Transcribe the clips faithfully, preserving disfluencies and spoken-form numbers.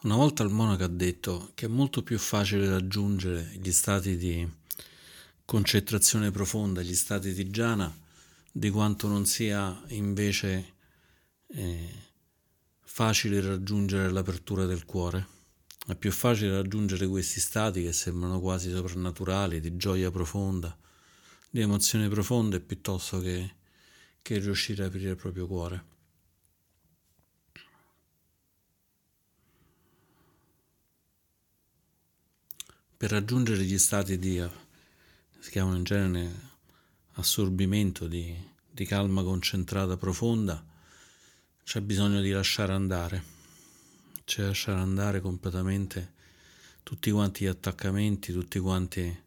Una volta il monaco ha detto che è molto più facile raggiungere gli stati di concentrazione profonda, gli stati di jhana, di quanto non sia invece eh, facile raggiungere l'apertura del cuore. È più facile raggiungere questi stati che sembrano quasi soprannaturali, di gioia profonda, di emozioni profonde, piuttosto che, che riuscire ad aprire il proprio cuore. Per raggiungere gli stati di, si chiamano in genere, assorbimento, di, di calma concentrata profonda, c'è bisogno di lasciare andare, cioè lasciare andare completamente tutti quanti gli attaccamenti, tutti quanti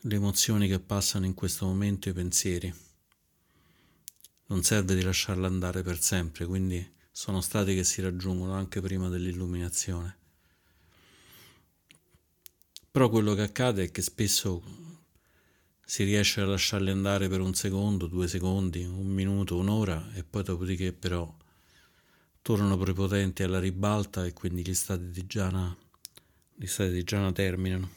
le emozioni che passano in questo momento, i pensieri. Non serve di lasciarla andare per sempre, quindi sono stati che si raggiungono anche prima dell'illuminazione. Però quello che accade è che spesso si riesce a lasciarli andare per un secondo, due secondi, un minuto, un'ora, e poi dopodiché però tornano prepotenti alla ribalta e quindi gli stati di jhana, gli stati di jhana terminano.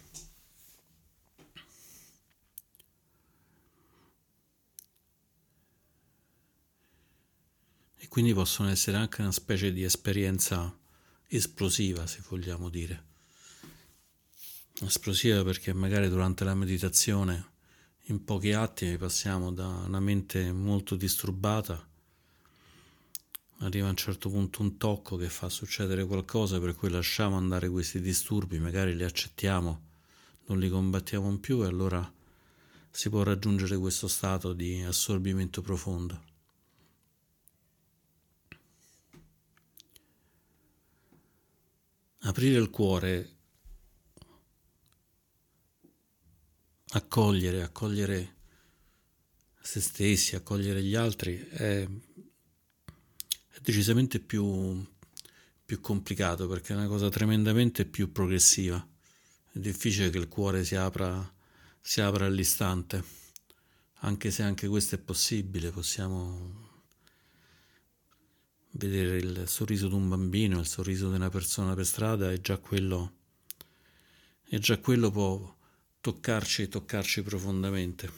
E quindi possono essere anche una specie di esperienza esplosiva, se vogliamo dire. Esplosiva perché magari durante la meditazione in pochi attimi passiamo da una mente molto disturbata, arriva a un certo punto un tocco che fa succedere qualcosa per cui lasciamo andare questi disturbi, magari li accettiamo, non li combattiamo più, e allora si può raggiungere questo stato di assorbimento profondo. Aprire il cuore, Accogliere, accogliere se stessi, accogliere gli altri è, è decisamente più, più complicato perché è una cosa tremendamente più progressiva. È difficile che il cuore si apra, si apra all'istante, anche se anche questo è possibile. Possiamo vedere il sorriso di un bambino, il sorriso di una persona per strada, e già quello, e già quello può toccarci toccarci profondamente.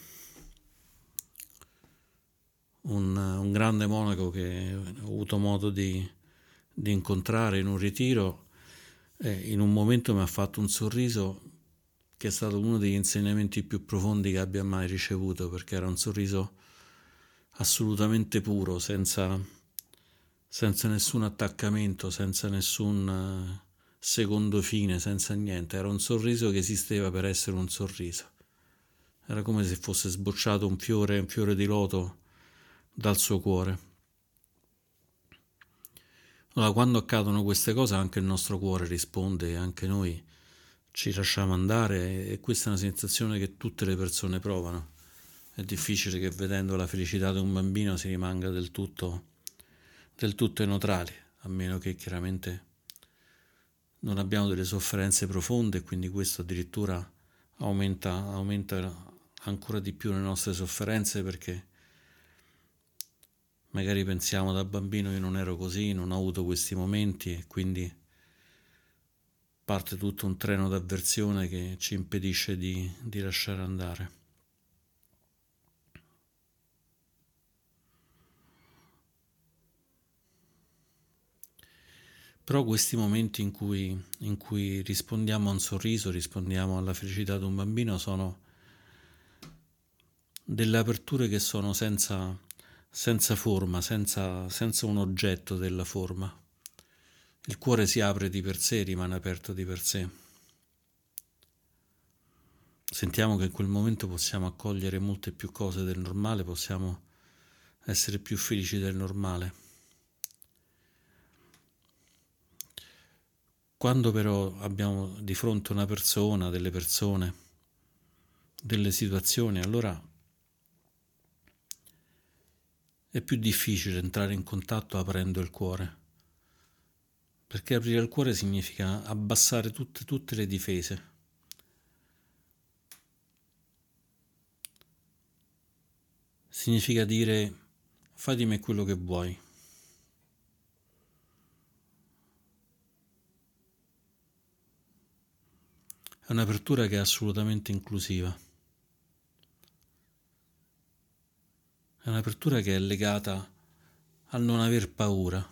Un, un grande monaco che ho avuto modo di, di incontrare in un ritiro, eh, in un momento mi ha fatto un sorriso che è stato uno degli insegnamenti più profondi che abbia mai ricevuto, perché era un sorriso assolutamente puro, senza, senza nessun attaccamento, senza nessun... secondo fine, senza niente. Era un sorriso che esisteva per essere un sorriso. Era come se fosse sbocciato un fiore, un fiore di loto dal suo cuore. Allora, quando accadono queste cose anche il nostro cuore risponde, anche noi ci lasciamo andare, e questa è una sensazione che tutte le persone provano. È difficile che vedendo la felicità di un bambino si rimanga del tutto del tutto neutrali, a meno che chiaramente non abbiamo delle sofferenze profonde, e quindi questo addirittura aumenta, aumenta ancora di più le nostre sofferenze, perché magari pensiamo da bambino io non ero così, non ho avuto questi momenti, e quindi parte tutto un treno d'avversione che ci impedisce di, di lasciare andare. Però questi momenti in cui, in cui rispondiamo a un sorriso, rispondiamo alla felicità di un bambino, sono delle aperture che sono senza, senza forma, senza, senza un oggetto della forma. Il cuore si apre di per sé, rimane aperto di per sé. Sentiamo che in quel momento possiamo accogliere molte più cose del normale, possiamo essere più felici del normale. Quando però abbiamo di fronte una persona, delle persone, delle situazioni, allora è più difficile entrare in contatto aprendo il cuore, perché aprire il cuore significa abbassare tutte, tutte le difese. Significa dire: fai di me quello che vuoi. È un'apertura che è assolutamente inclusiva. È un'apertura che è legata al non aver paura.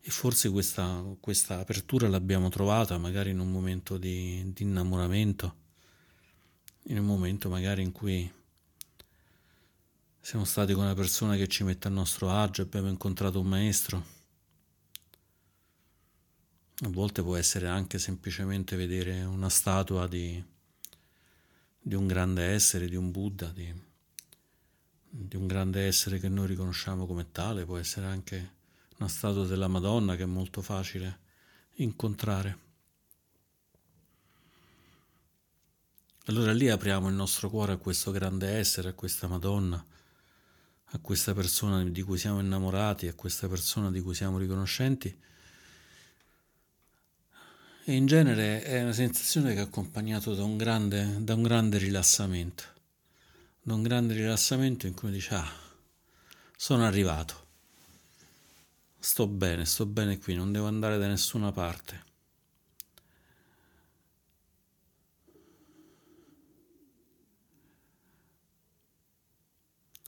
E forse questa, questa apertura l'abbiamo trovata magari in un momento di, di innamoramento, in un momento magari in cui siamo stati con una persona che ci mette a nostro agio, abbiamo incontrato un maestro. A volte può essere anche semplicemente vedere una statua di, di un grande essere, di un Buddha, di, di un grande essere che noi riconosciamo come tale. Può essere anche una statua della Madonna che è molto facile incontrare. Allora lì apriamo il nostro cuore a questo grande essere, a questa Madonna, a questa persona di cui siamo innamorati, a questa persona di cui siamo riconoscenti. E in genere è una sensazione che è accompagnata da un grande, da un grande rilassamento, da un grande rilassamento in cui dici: ah, sono arrivato, sto bene, sto bene qui, non devo andare da nessuna parte.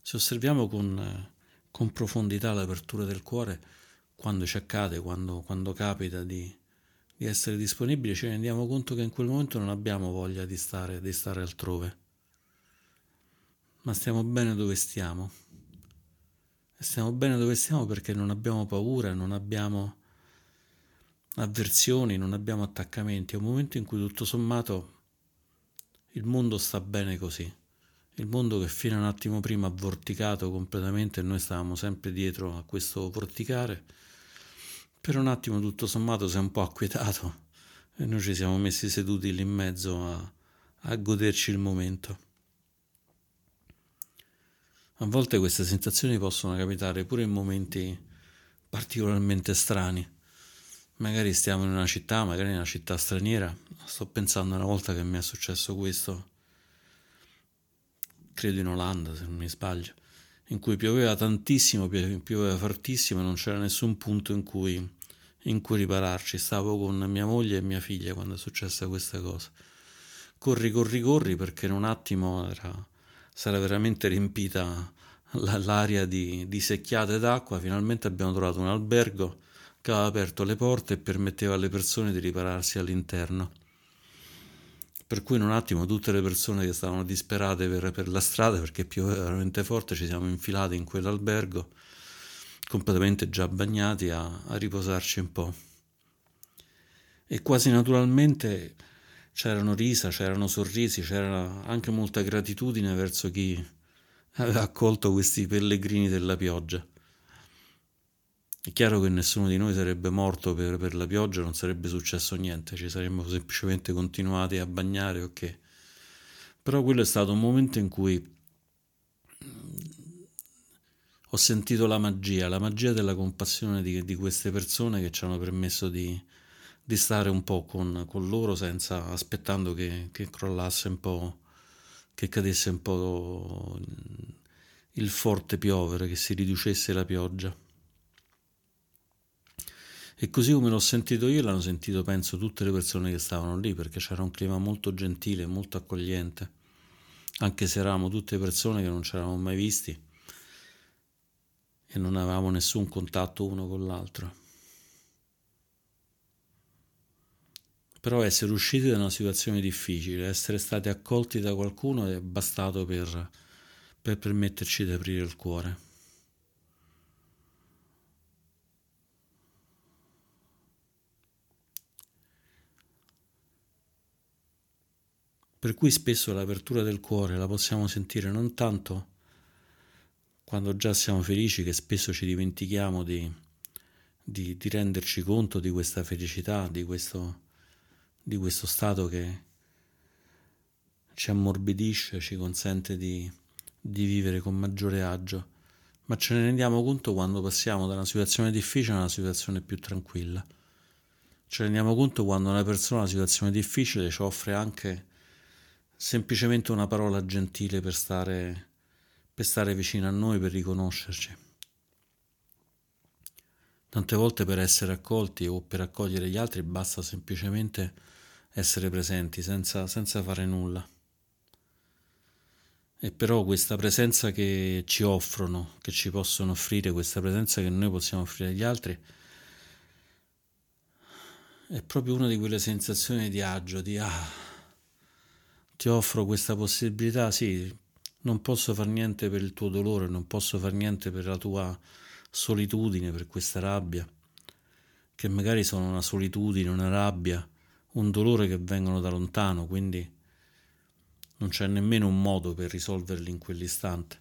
Se osserviamo con, con profondità l'apertura del cuore, quando ci accade, quando, quando capita di di essere disponibile, ci rendiamo conto che in quel momento non abbiamo voglia di stare, di stare altrove, ma stiamo bene dove stiamo, e stiamo bene dove stiamo perché non abbiamo paura, non abbiamo avversioni, non abbiamo attaccamenti. È un momento in cui tutto sommato il mondo sta bene così, il mondo che fino a un attimo prima ha vorticato completamente e noi stavamo sempre dietro a questo vorticare. Per un attimo tutto sommato si è un po' acquietato e noi ci siamo messi seduti lì in mezzo a, a goderci il momento. A volte queste sensazioni possono capitare pure in momenti particolarmente strani. Magari stiamo in una città, magari in una città straniera. Sto pensando una volta che mi è successo questo, credo in Olanda se non mi sbaglio, in cui pioveva tantissimo, pioveva fortissimo e non c'era nessun punto in cui, in cui ripararci. Stavo con mia moglie e mia figlia quando è successa questa cosa. Corri, corri, corri, perché in un attimo era, sarà veramente riempita l'area di, di secchiate d'acqua. Finalmente abbiamo trovato un albergo che aveva aperto le porte e permetteva alle persone di ripararsi all'interno. Per cui in un attimo tutte le persone che stavano disperate per, per la strada, perché pioveva veramente forte, ci siamo infilati in quell'albergo, completamente già bagnati, a, a riposarci un po'. E quasi naturalmente c'erano risa, c'erano sorrisi, c'era anche molta gratitudine verso chi aveva accolto questi pellegrini della pioggia. È chiaro che nessuno di noi sarebbe morto per, per la pioggia, non sarebbe successo niente, ci saremmo semplicemente continuati a bagnare, ok. Però quello è stato un momento in cui ho sentito la magia, la magia della compassione di, di queste persone che ci hanno permesso di, di stare un po' con, con loro senza, aspettando che, che crollasse un po', che cadesse un po' il forte piovere, che si riducesse la pioggia. E così come l'ho sentito io, l'hanno sentito, penso, tutte le persone che stavano lì, perché c'era un clima molto gentile, molto accogliente, anche se eravamo tutte persone che non ci eravamo mai visti e non avevamo nessun contatto uno con l'altro. Però essere usciti da una situazione difficile, essere stati accolti da qualcuno è bastato per, per permetterci di aprire il cuore. Per cui spesso l'apertura del cuore la possiamo sentire non tanto quando già siamo felici, che spesso ci dimentichiamo di, di, di renderci conto di questa felicità, di questo, di questo stato che ci ammorbidisce, ci consente di, di vivere con maggiore agio, ma ce ne rendiamo conto quando passiamo da una situazione difficile a una situazione più tranquilla. Ce ne rendiamo conto quando una persona in una situazione difficile ci offre anche semplicemente una parola gentile per stare, per stare vicino a noi, per riconoscerci. Tante volte per essere accolti o per accogliere gli altri basta semplicemente essere presenti, senza, senza fare nulla. E però questa presenza che ci offrono, che ci possono offrire, questa presenza che noi possiamo offrire agli altri, è proprio una di quelle sensazioni di agio, di ah, ti offro questa possibilità, sì, non posso far niente per il tuo dolore, non posso far niente per la tua solitudine, per questa rabbia, che magari sono una solitudine, una rabbia, un dolore che vengono da lontano, quindi non c'è nemmeno un modo per risolverli in quell'istante.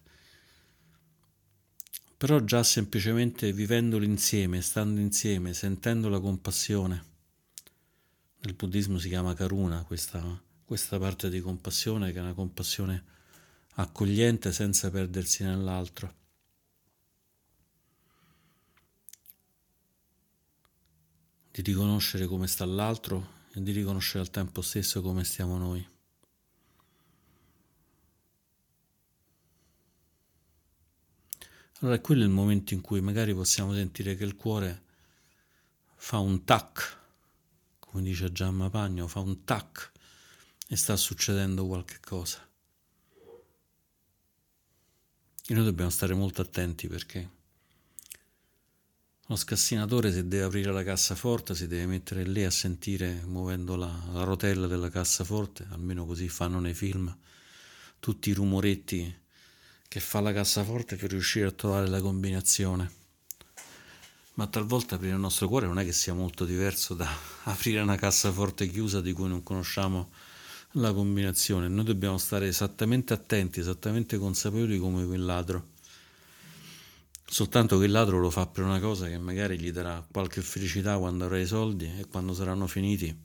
Però già semplicemente vivendoli insieme, stando insieme, sentendo la compassione. Nel buddismo si chiama karuna questa, questa parte di compassione, che è una compassione accogliente senza perdersi nell'altro. Di riconoscere come sta l'altro e di riconoscere al tempo stesso come stiamo noi. Allora quello è il momento in cui magari possiamo sentire che il cuore fa un tac, come dice Giamma Pagno, fa un tac e sta succedendo qualche cosa. E noi dobbiamo stare molto attenti, perché lo scassinatore, se deve aprire la cassaforte, si deve mettere lì a sentire, muovendo la, la rotella della cassaforte, almeno così fanno nei film, tutti i rumoretti che fa la cassaforte per riuscire a trovare la combinazione. Ma talvolta aprire il nostro cuore non è che sia molto diverso da aprire una cassaforte chiusa di cui non conosciamo la combinazione. Noi dobbiamo stare esattamente attenti, esattamente consapevoli come quel ladro, soltanto che il ladro lo fa per una cosa che magari gli darà qualche felicità quando avrà i soldi, e quando saranno finiti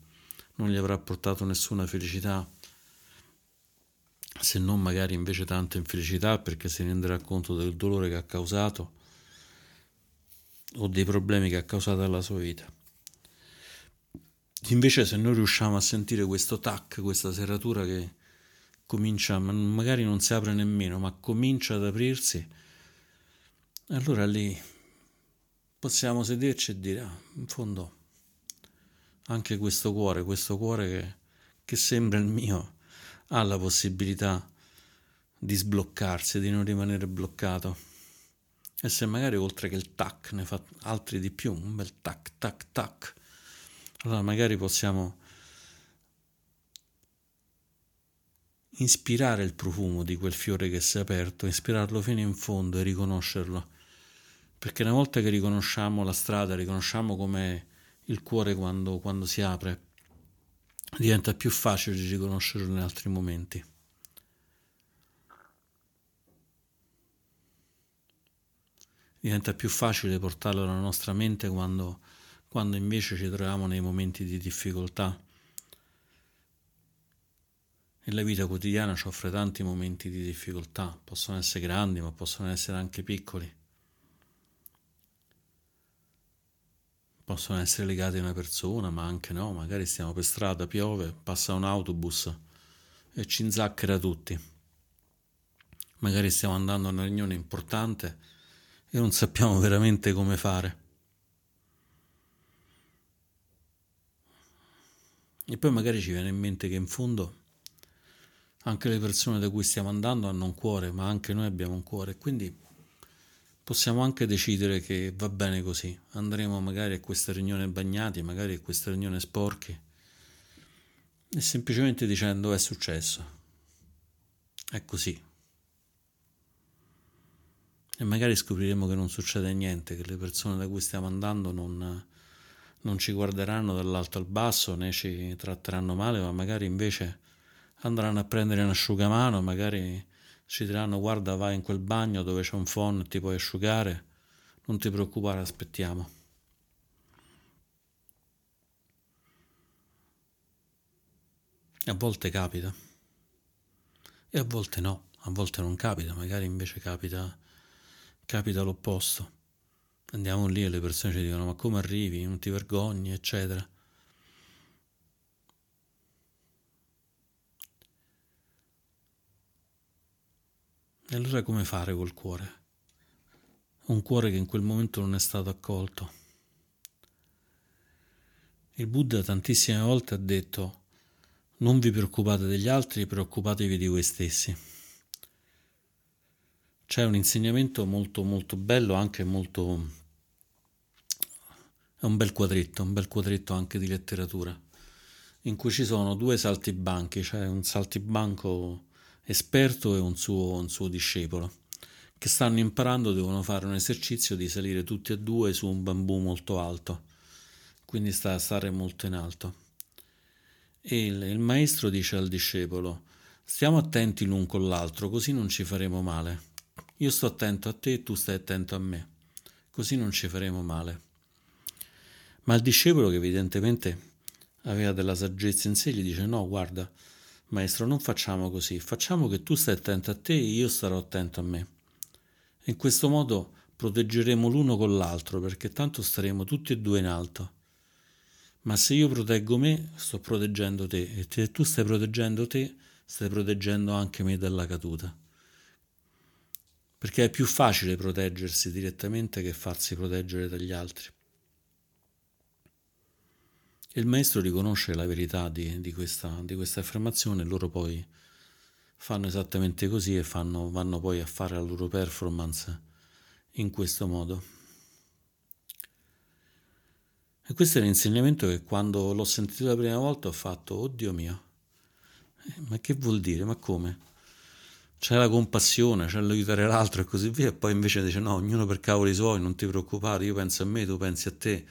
non gli avrà portato nessuna felicità, se non magari invece tanta infelicità, perché si renderà conto del dolore che ha causato o dei problemi che ha causato alla sua vita. Invece se noi riusciamo a sentire questo tac, questa serratura che comincia, magari non si apre nemmeno, ma comincia ad aprirsi, allora lì possiamo sederci e dire, ah, in fondo anche questo cuore, questo cuore che, che sembra il mio, ha la possibilità di sbloccarsi, di non rimanere bloccato. E se magari oltre che il tac ne fa altri di più, un bel tac, tac, tac, allora magari possiamo inspirare il profumo di quel fiore che si è aperto, inspirarlo fino in fondo e riconoscerlo. Perché una volta che riconosciamo la strada, riconosciamo come il cuore quando, quando si apre, diventa più facile di riconoscerlo in altri momenti. Diventa più facile portarlo alla nostra mente quando, quando invece ci troviamo nei momenti di difficoltà. E la vita quotidiana ci offre tanti momenti di difficoltà, possono essere grandi ma possono essere anche piccoli. Possono essere legati a una persona, ma anche no, magari stiamo per strada, piove, passa un autobus e ci inzacchera tutti. Magari stiamo andando a una riunione importante e non sappiamo veramente come fare. E poi magari ci viene in mente che in fondo anche le persone da cui stiamo andando hanno un cuore, ma anche noi abbiamo un cuore, quindi possiamo anche decidere che va bene così, andremo magari a questa riunione bagnati, magari a questa riunione sporchi, e semplicemente dicendo è successo, è così. E magari scopriremo che non succede niente, che le persone da cui stiamo andando non, non ci guarderanno dall'alto al basso, né ci tratteranno male, ma magari invece andranno a prendere un asciugamano, magari ci diranno guarda vai in quel bagno dove c'è un phon, ti puoi asciugare, non ti preoccupare, aspettiamo. A volte capita e a volte no, a volte non capita, magari invece capita capita l'opposto. Andiamo lì e le persone ci dicono ma come arrivi, non ti vergogni, eccetera. E allora come fare col cuore? Un cuore che in quel momento non è stato accolto, Il Buddha tantissime volte ha detto: non vi preoccupate degli altri, preoccupatevi di voi stessi. C'è un insegnamento molto molto bello, anche molto... è un bel quadretto, un bel quadretto anche di letteratura, in cui ci sono due saltibanchi, cioè un saltibanco esperto e un suo, un suo discepolo, che stanno imparando, devono fare un esercizio di salire tutti e due su un bambù molto alto, quindi sta a stare molto in alto. E il, il maestro dice al discepolo: stiamo attenti l'un con l'altro, così non ci faremo male. Io sto attento a te e tu stai attento a me, così non ci faremo male. Ma il discepolo, che evidentemente aveva della saggezza in sé, gli dice: no, guarda maestro, non facciamo così, facciamo che tu stai attento a te e io starò attento a me. In questo modo proteggeremo l'uno con l'altro, perché tanto staremo tutti e due in alto. Ma se io proteggo me, sto proteggendo te, e se tu stai proteggendo te, stai proteggendo anche me dalla caduta. Perché è più facile proteggersi direttamente che farsi proteggere dagli altri. Il maestro riconosce la verità di, di, questa, di questa affermazione, e loro poi fanno esattamente così e fanno, vanno poi a fare la loro performance in questo modo. E questo è l'insegnamento che, quando l'ho sentito la prima volta, ho fatto: oddio mio, ma che vuol dire? Ma come? C'è la compassione, c'è l'aiutare l'altro e così via, e poi invece dice: no, ognuno per cavoli suoi, non ti preoccupare, io penso a me, tu pensi a te,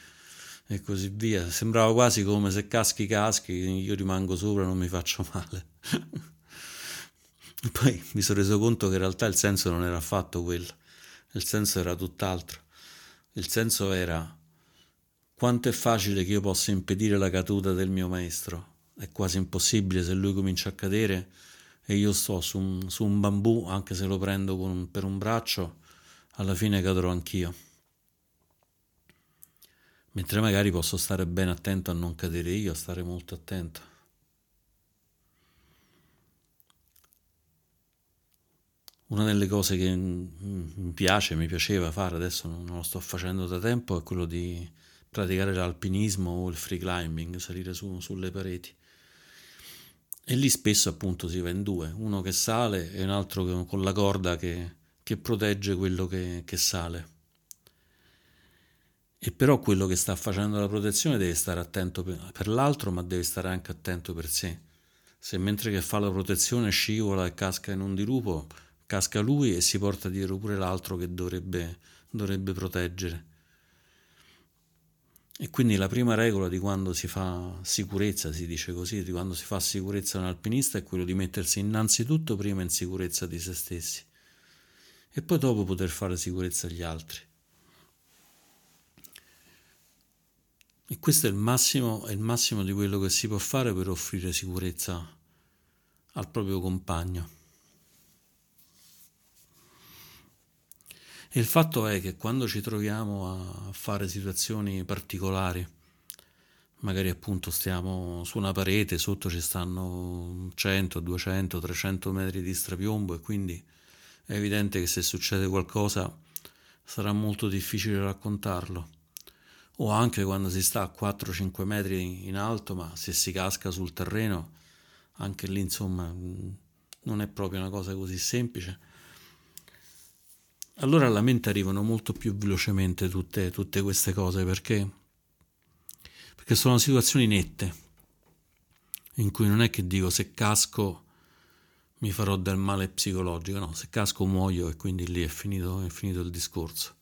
e così via. Sembrava quasi come se caschi caschi, io rimango sopra, non mi faccio male. Poi mi sono reso conto che in realtà il senso non era affatto quello, il senso era tutt'altro. Il senso era: quanto è facile che io possa impedire la caduta del mio maestro, è quasi impossibile. Se lui comincia a cadere e io sto su un, su un bambù, anche se lo prendo con, per un braccio, alla fine cadrò anch'io. Mentre magari posso stare ben attento a non cadere io, a stare molto attento. Una delle cose che mi piace, mi piaceva fare, adesso non lo sto facendo da tempo, è quello di praticare l'alpinismo o il free climbing, salire su, sulle pareti. E lì spesso appunto si va in due, uno che sale e un altro con la corda che, che protegge quello che, che sale. E però quello che sta facendo la protezione deve stare attento per l'altro, ma deve stare anche attento per sé. Se mentre che fa la protezione scivola e casca in un dirupo, casca lui e si porta dietro pure l'altro che dovrebbe, dovrebbe proteggere. E quindi la prima regola di quando si fa sicurezza, si dice così, di quando si fa sicurezza a un alpinista, è quello di mettersi innanzitutto prima in sicurezza di se stessi e poi dopo poter fare sicurezza agli altri. E questo è il massimo, è il massimo di quello che si può fare per offrire sicurezza al proprio compagno. E il fatto è che quando ci troviamo a fare situazioni particolari, magari appunto stiamo su una parete, sotto ci stanno cento, duecento, trecento metri di strapiombo, e quindi è evidente che se succede qualcosa sarà molto difficile raccontarlo. O anche quando si sta a quattro cinque metri in alto, ma se si casca sul terreno, anche lì insomma non è proprio una cosa così semplice. Allora alla mente arrivano molto più velocemente tutte, tutte queste cose, perché perché sono situazioni nette, in cui non è che dico: se casco mi farò del male psicologico, no, se casco muoio, e quindi lì è finito, è finito il discorso.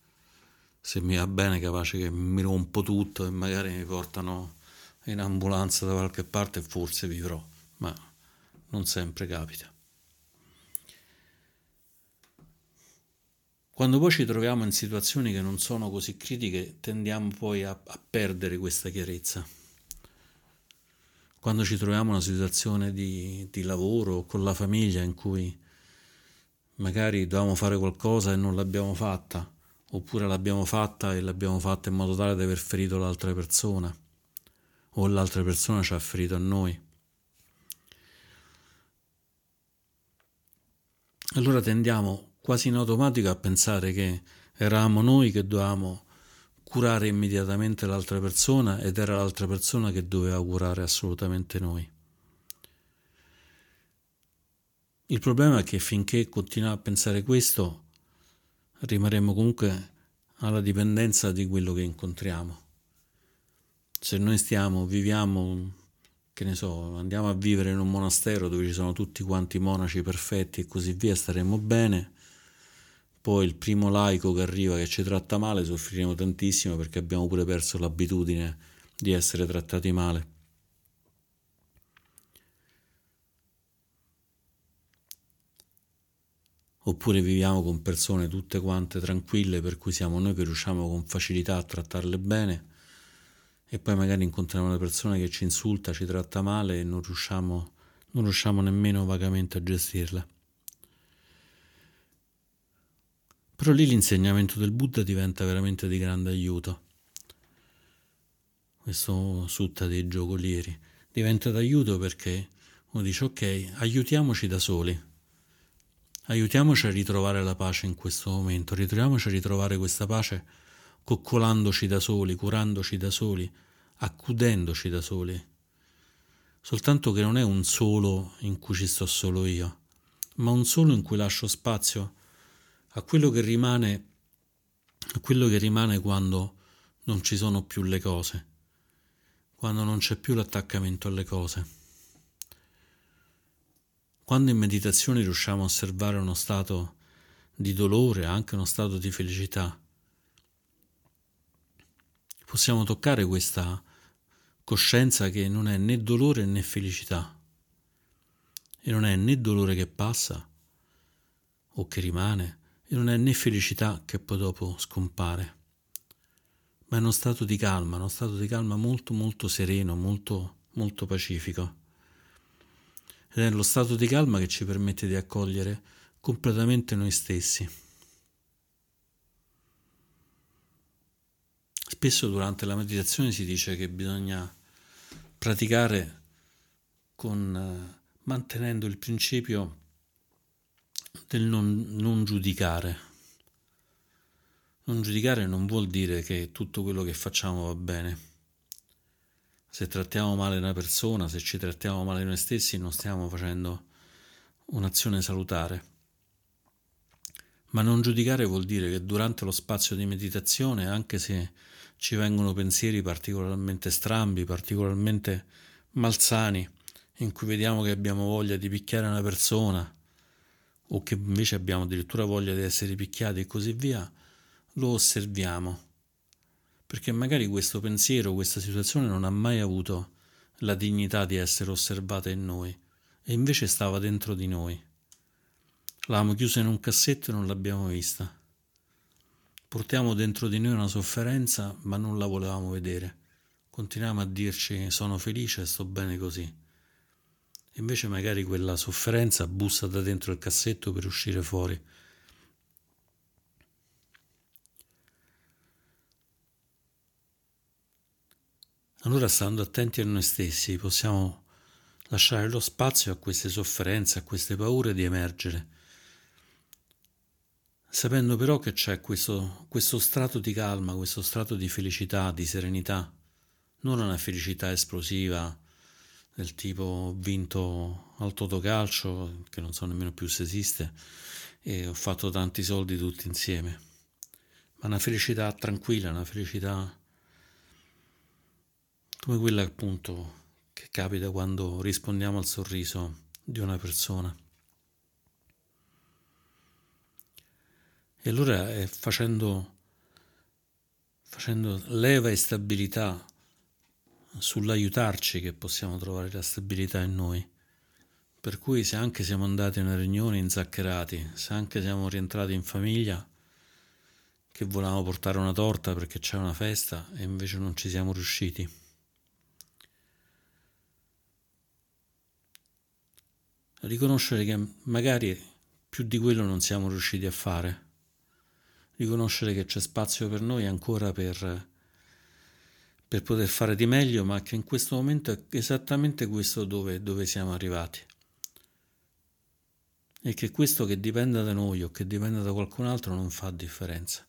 Se mi va bene, capace che mi rompo tutto e magari mi portano in ambulanza da qualche parte e forse vivrò, ma non sempre capita. Quando poi ci troviamo in situazioni che non sono così critiche, tendiamo poi a, a perdere questa chiarezza. Quando ci troviamo in una situazione di, di lavoro o con la famiglia, in cui magari dovevamo fare qualcosa e non l'abbiamo fatta, oppure l'abbiamo fatta e l'abbiamo fatta in modo tale da aver ferito l'altra persona, o l'altra persona ci ha ferito a noi, allora tendiamo quasi in automatico a pensare che eravamo noi che dovevamo curare immediatamente l'altra persona, ed era l'altra persona che doveva curare assolutamente noi. Il problema è che finché continuiamo a pensare questo, rimarremo comunque alla dipendenza di quello che incontriamo. Se noi stiamo, viviamo, che ne so, andiamo a vivere in un monastero dove ci sono tutti quanti monaci perfetti e così via, staremo bene. Poi il primo laico che arriva che ci tratta male soffriremo tantissimo, perché abbiamo pure perso l'abitudine di essere trattati male. Oppure viviamo con persone tutte quante tranquille, per cui siamo noi che riusciamo con facilità a trattarle bene, e poi magari incontriamo una persona che ci insulta, ci tratta male e non riusciamo, non riusciamo nemmeno vagamente a gestirla. Però lì l'insegnamento del Buddha diventa veramente di grande aiuto. Questo sutta dei giocolieri diventa d'aiuto, perché uno dice: ok, aiutiamoci da soli, aiutiamoci a ritrovare la pace in questo momento, ritroviamoci a ritrovare questa pace coccolandoci da soli, curandoci da soli, accudendoci da soli. Soltanto che non è un solo in cui ci sto solo io, ma un solo in cui lascio spazio a quello che rimane, a quello che rimane quando non ci sono più le cose, quando non c'è più l'attaccamento alle cose. Quando in meditazione riusciamo a osservare uno stato di dolore, anche uno stato di felicità, possiamo toccare questa coscienza che non è né dolore né felicità, e non è né dolore che passa o che rimane, e non è né felicità che poi dopo scompare, ma è uno stato di calma, uno stato di calma molto molto sereno, molto molto pacifico. Ed è lo stato di calma che ci permette di accogliere completamente noi stessi. Spesso durante la meditazione si dice che bisogna praticare con mantenendo il principio del non, non giudicare. Non giudicare non vuol dire che tutto quello che facciamo va bene. Se trattiamo male una persona, se ci trattiamo male noi stessi, non stiamo facendo un'azione salutare. Ma non giudicare vuol dire che durante lo spazio di meditazione, anche se ci vengono pensieri particolarmente strambi, particolarmente malsani, in cui vediamo che abbiamo voglia di picchiare una persona, o che invece abbiamo addirittura voglia di essere picchiati e così via, lo osserviamo, perché magari questo pensiero, questa situazione non ha mai avuto la dignità di essere osservata in noi, e invece stava dentro di noi. L'abbiamo chiusa in un cassetto e non l'abbiamo vista. Portiamo dentro di noi una sofferenza, ma non la volevamo vedere. Continuiamo a dirci: sono felice, sto bene così. Invece magari quella sofferenza bussa da dentro il cassetto per uscire fuori. Allora, stando attenti a noi stessi, possiamo lasciare lo spazio a queste sofferenze, a queste paure di emergere, sapendo però che c'è questo, questo strato di calma, questo strato di felicità, di serenità, non una felicità esplosiva, del tipo ho vinto al Totocalcio, che non so nemmeno più se esiste, e ho fatto tanti soldi tutti insieme, ma una felicità tranquilla, una felicità come quella appunto che capita quando rispondiamo al sorriso di una persona. E allora è facendo, facendo leva e stabilità sull'aiutarci che possiamo trovare la stabilità in noi. Per cui se anche siamo andati a una riunione inzaccherati, se anche siamo rientrati in famiglia che volevamo portare una torta perché c'è una festa e invece non ci siamo riusciti, riconoscere che magari più di quello non siamo riusciti a fare, riconoscere che c'è spazio per noi ancora per per poter fare di meglio, ma che in questo momento è esattamente questo dove, dove siamo arrivati, e che questo che dipenda da noi o che dipenda da qualcun altro non fa differenza.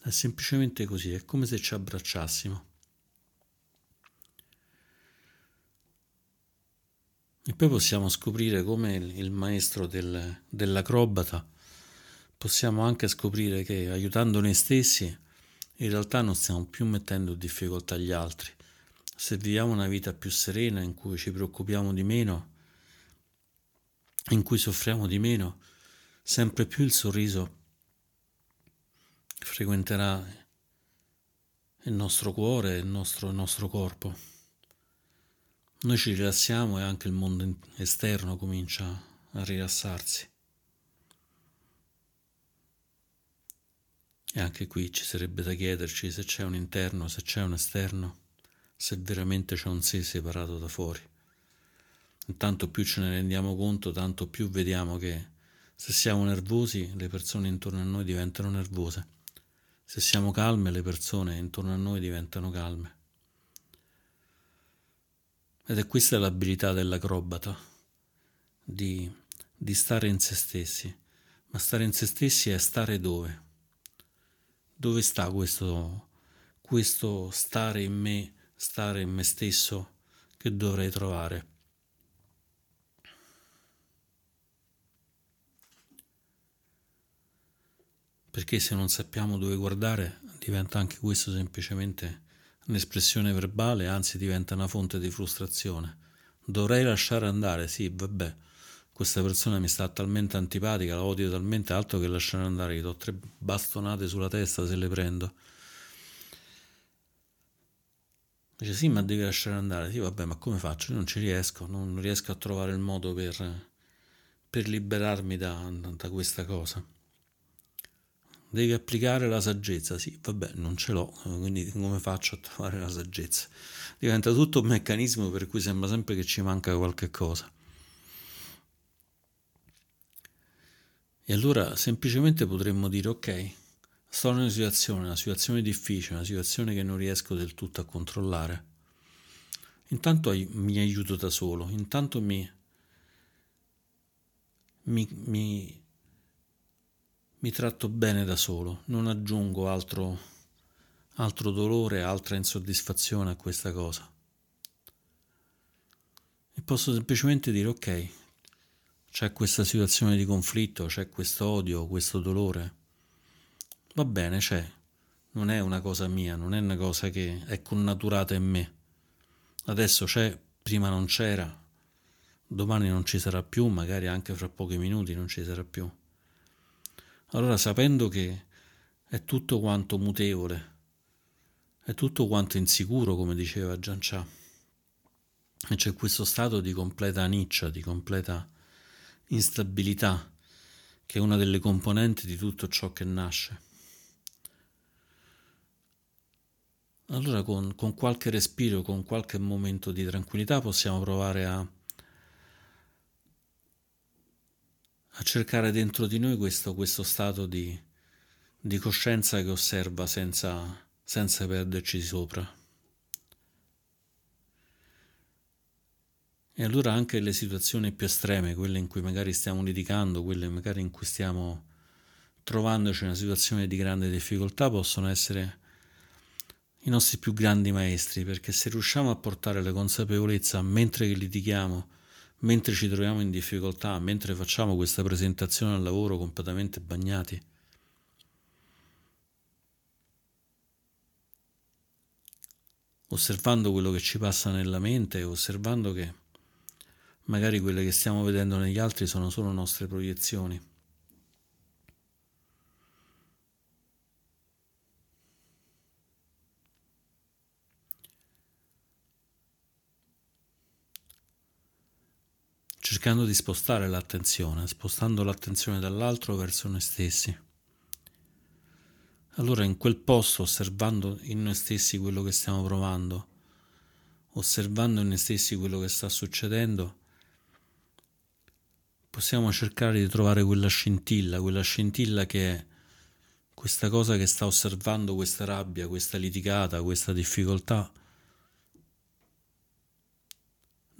È semplicemente così, è come se ci abbracciassimo. E poi possiamo scoprire come il maestro del, dell'acrobata, possiamo anche scoprire che aiutando noi stessi in realtà non stiamo più mettendo in difficoltà gli altri. Se viviamo una vita più serena, in cui ci preoccupiamo di meno, in cui soffriamo di meno, sempre più il sorriso frequenterà il nostro cuore, il nostro, il nostro corpo. Noi ci rilassiamo e anche il mondo esterno comincia a rilassarsi. E anche qui ci sarebbe da chiederci se c'è un interno, se c'è un esterno, se veramente c'è un sé separato da fuori. E tanto più ce ne rendiamo conto, tanto più vediamo che se siamo nervosi, le persone intorno a noi diventano nervose. Se siamo calme, le persone intorno a noi diventano calme. Ed è questa l'abilità dell'acrobata, di, di stare in se stessi. Ma stare in se stessi è stare dove? Dove sta questo, questo stare in me, stare in me stesso che dovrei trovare? Perché se non sappiamo dove guardare, diventa anche questo semplicemente un'espressione verbale, anzi diventa una fonte di frustrazione. Dovrei lasciare andare, sì, vabbè, questa persona mi sta talmente antipatica, la odio talmente alto che lasciare andare, gli do tre bastonate sulla testa se le prendo. Dice sì, ma devi lasciare andare, sì, vabbè, ma come faccio? Io non ci riesco, non riesco a trovare il modo per, per liberarmi da, da questa cosa. Devi applicare la saggezza, sì, vabbè, non ce l'ho, quindi come faccio a trovare la saggezza? Diventa tutto un meccanismo per cui sembra sempre che ci manca qualche cosa. E allora semplicemente potremmo dire, ok, sto in una situazione, una situazione difficile, una situazione che non riesco del tutto a controllare. Intanto mi aiuto da solo, intanto mi... mi, mi Mi tratto bene da solo, non aggiungo altro, altro dolore, altra insoddisfazione a questa cosa. E posso semplicemente dire, ok, c'è questa situazione di conflitto, c'è questo odio, questo dolore. Va bene, c'è. Non è una cosa mia, non è una cosa che è connaturata in me. Adesso c'è, prima non c'era, domani non ci sarà più, magari anche fra pochi minuti non ci sarà più. Allora, sapendo che è tutto quanto mutevole, è tutto quanto insicuro, come diceva Gian Chah, e c'è questo stato di completa aniccia, di completa instabilità, che è una delle componenti di tutto ciò che nasce. Allora, con, con qualche respiro, con qualche momento di tranquillità, possiamo provare a a cercare dentro di noi questo, questo stato di, di coscienza che osserva senza, senza perderci sopra. E allora anche le situazioni più estreme, quelle in cui magari stiamo litigando, quelle magari in cui stiamo trovandoci in una situazione di grande difficoltà, possono essere i nostri più grandi maestri, perché se riusciamo a portare la consapevolezza mentre litighiamo, mentre ci troviamo in difficoltà, mentre facciamo questa presentazione al lavoro completamente bagnati, osservando quello che ci passa nella mente, osservando che magari quelle che stiamo vedendo negli altri sono solo nostre proiezioni. Cercando di spostare l'attenzione, spostando l'attenzione dall'altro verso noi stessi. Allora in quel posto, osservando in noi stessi quello che stiamo provando, osservando in noi stessi quello che sta succedendo, possiamo cercare di trovare quella scintilla, quella scintilla che è questa cosa che sta osservando, questa rabbia, questa litigata, questa difficoltà,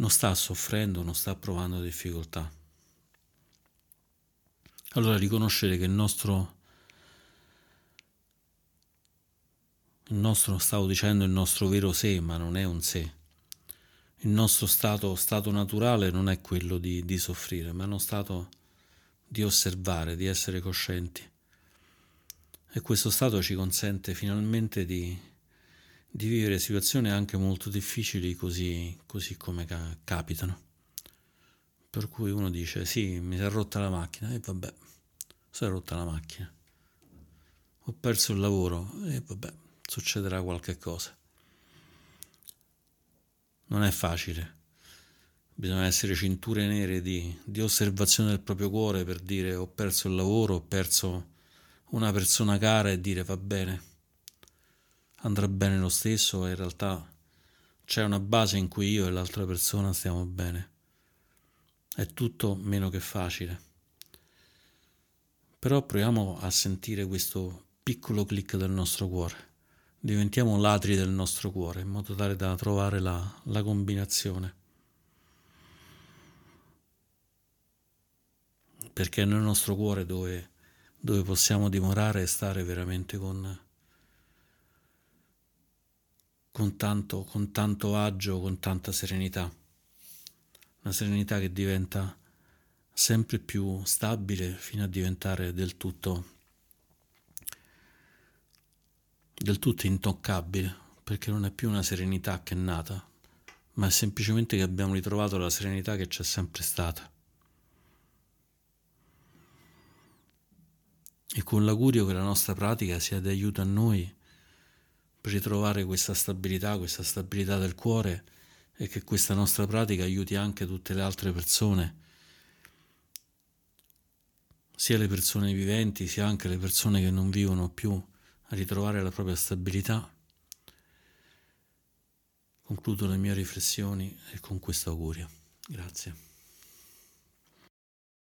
non sta soffrendo, non sta provando difficoltà. Allora riconoscere che il nostro il nostro, stavo dicendo, il nostro vero sé, ma non è un sé. Il nostro stato, stato naturale non è quello di, di soffrire, ma è uno stato di osservare, di essere coscienti. E questo stato ci consente finalmente di, di vivere situazioni anche molto difficili così, così come ca- capitano. Per cui uno dice, sì, mi si è rotta la macchina, e vabbè, si è rotta la macchina. Ho perso il lavoro, e vabbè, succederà qualche cosa. Non è facile, bisogna essere cinture nere di, di osservazione del proprio cuore per dire ho perso il lavoro, ho perso una persona cara e dire va bene, andrà bene lo stesso e in realtà c'è una base in cui io e l'altra persona stiamo bene. È tutto meno che facile. Però proviamo a sentire questo piccolo click del nostro cuore. Diventiamo ladri del nostro cuore in modo tale da trovare la, la combinazione, perché è nel nostro cuore dove, dove possiamo dimorare e stare veramente con, con, tanto, con tanto agio, con tanta serenità, una serenità che diventa sempre più stabile fino a diventare del tutto del tutto intoccabile, perché non è più una serenità che è nata, ma è semplicemente che abbiamo ritrovato la serenità che c'è sempre stata. E con l'augurio che la nostra pratica sia di aiuto a noi per ritrovare questa stabilità, questa stabilità del cuore, e che questa nostra pratica aiuti anche tutte le altre persone, sia le persone viventi, sia anche le persone che non vivono più, a ritrovare la propria stabilità. Concludo le mie riflessioni e con questo augurio. Grazie.